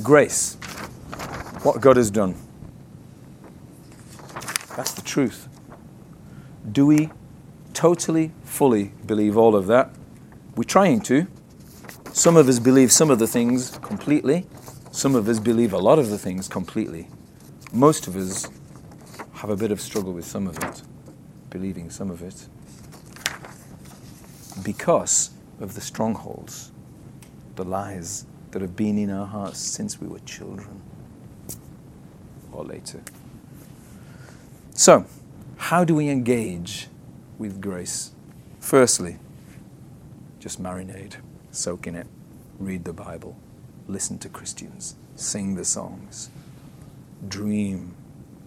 grace. What God has done. That's the truth. Do we totally, fully believe all of that? We're trying to. Some of us believe some of the things completely. Some of us believe a lot of the things completely. Most of us have a bit of struggle with some of it, believing some of it, because of the strongholds, the lies that have been in our hearts since we were children. Or later. So, how do we engage with grace? Firstly, just marinate, soak in it, read the Bible, listen to Christians, sing the songs, dream,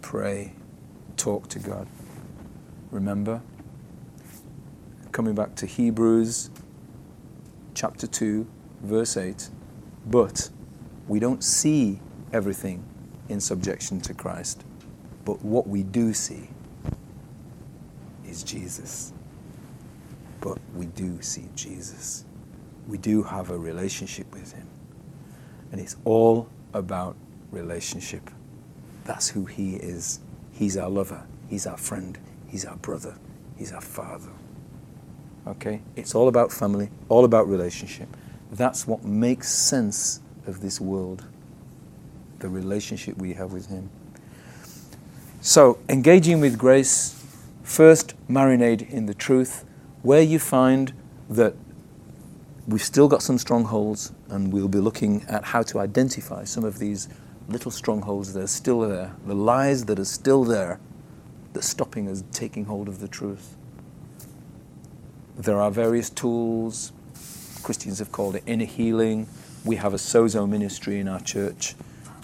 pray, talk to God. Remember, coming back to Hebrews chapter two, verse eight, but we don't see everything in subjection to Christ, but what we do see is Jesus. But we do see Jesus. We do have a relationship with him. And it's all about relationship. That's who he is. He's our lover. He's our friend. He's our brother. He's our father. Okay? It's all about family, all about relationship. That's what makes sense of this world. The relationship we have with him. So, engaging with grace, first marinate in the truth, where you find that we've still got some strongholds, and we'll be looking at how to identify some of these little strongholds that are still there, the lies that are still there, that's stopping us taking hold of the truth. There are various tools. Christians have called it inner healing. We have a Sozo ministry in our church.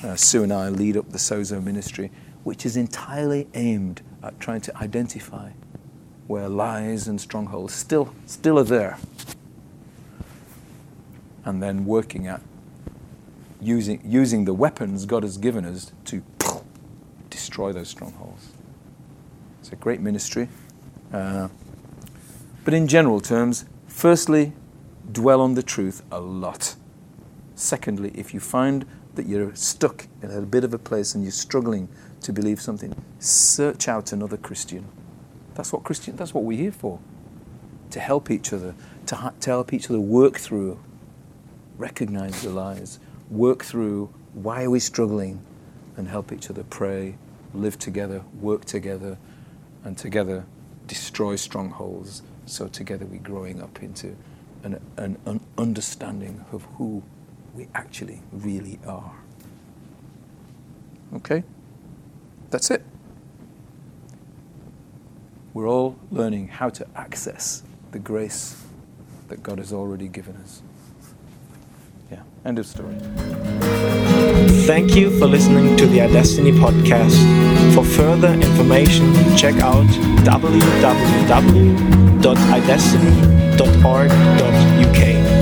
Uh, Sue and I lead up the Sozo ministry, which is entirely aimed at trying to identify where lies and strongholds still, still are there. And then working at using, using the weapons God has given us to destroy those strongholds. It's a great ministry. Uh, but in general terms, firstly, dwell on the truth a lot. Secondly, if you find that you're stuck in a bit of a place and you're struggling to believe something, search out another Christian. That's what Christian. That's what we're here for, to help each other, to, ha- to help each other work through, recognize the lies, work through why are we struggling, and help each other pray, live together, work together, and together destroy strongholds. So together we're growing up into an, an, an understanding of who we actually really are. Okay? That's it. We're all learning how to access the grace that God has already given us. Yeah, end of story. Thank you for listening to the iDestiny podcast. For further information, check out w w w dot i destiny dot org dot u k.